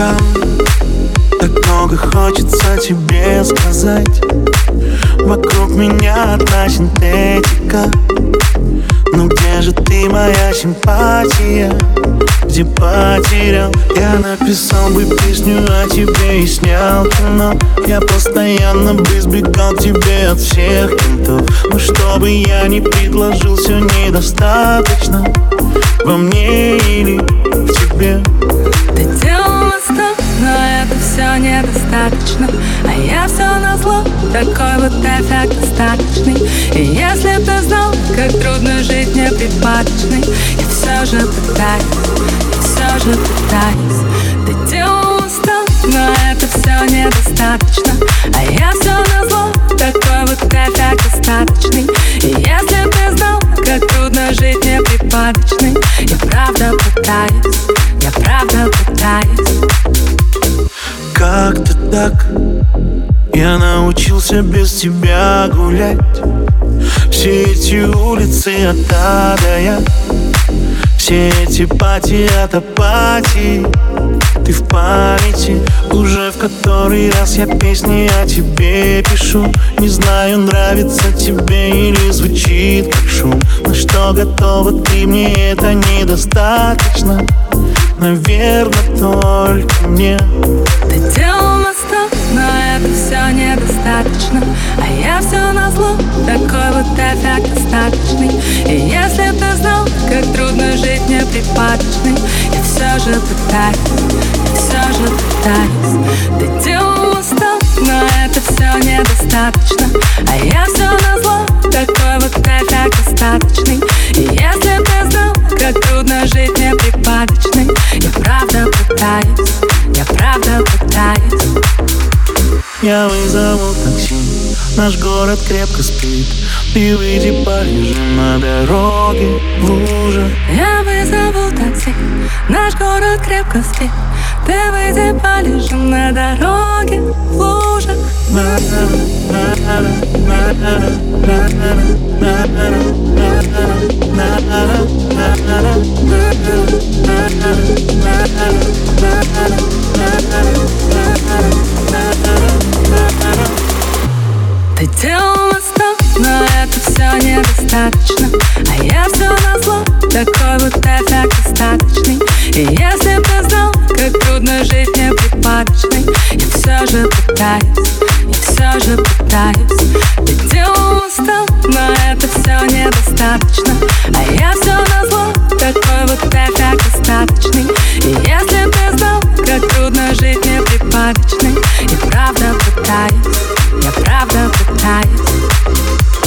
там. Так много хочется тебе сказать. Вокруг меня одна синтетика. Ну где же ты, моя симпатия? Где потерял? Я написал бы песню о тебе и снял кино. Я постоянно бы избегал тебе от всех кинтов. Но чтобы я не предложил, все недостаточно во мне или в тебе. Ты делала стоп, но это все недостаточно. А я все назло, такой вот эффект остаточный. И если б ты знал, как трудно жить неприпадочной, я все же пытаюсь, я все же пытаюсь. Ты делала стоп, но это все недостаточно. А я все назло, такой вот эффект остаточный. И если б ты знал, как трудно жить неприпадочной, я правда пытаюсь, я правда пытаюсь. Как-то так я научился без тебя гулять. Все эти улицы от А до Я, все эти пати от апатии. Ты в памяти. Уже в который раз я песни о тебе пишу. Не знаю, нравится тебе или звучит как шум. На что готова ты, мне это недостаточно. Наверное, только мне. Ты делала стоп, но это все недостаточно. А я все назло, такой вот эффект остаточный. И если б ты знал, как трудно жить неприпадочной, я все же пытаюсь, я все же пытаюсь. Ты делала стоп, но это все недостаточно. А я все назло, такой вот эффект остаточный. И если б ты знал, как трудно жить неприпадочной, я правда пытаюсь, я правда пытаюсь. Я вызову такси, наш город крепко спит. Ты выйди, полежим на дороге в луже. Я вызову такси, наш город крепко спит. Ты выйди, полежим на дороге в луже. Ты делала стоп, но это все недостаточно. А я все назло, такой вот эффект остаточный. И если б ты знал, как трудно жить неприпадочной, я все же пытаюсь, я все же пытаюсь. Ты делала стоп, но это все недостаточно. А я все назло, такой вот эффект остаточный. И если б ты знал, как трудно жить неприпадочной, я правда пытаюсь, я правда пытаюсь.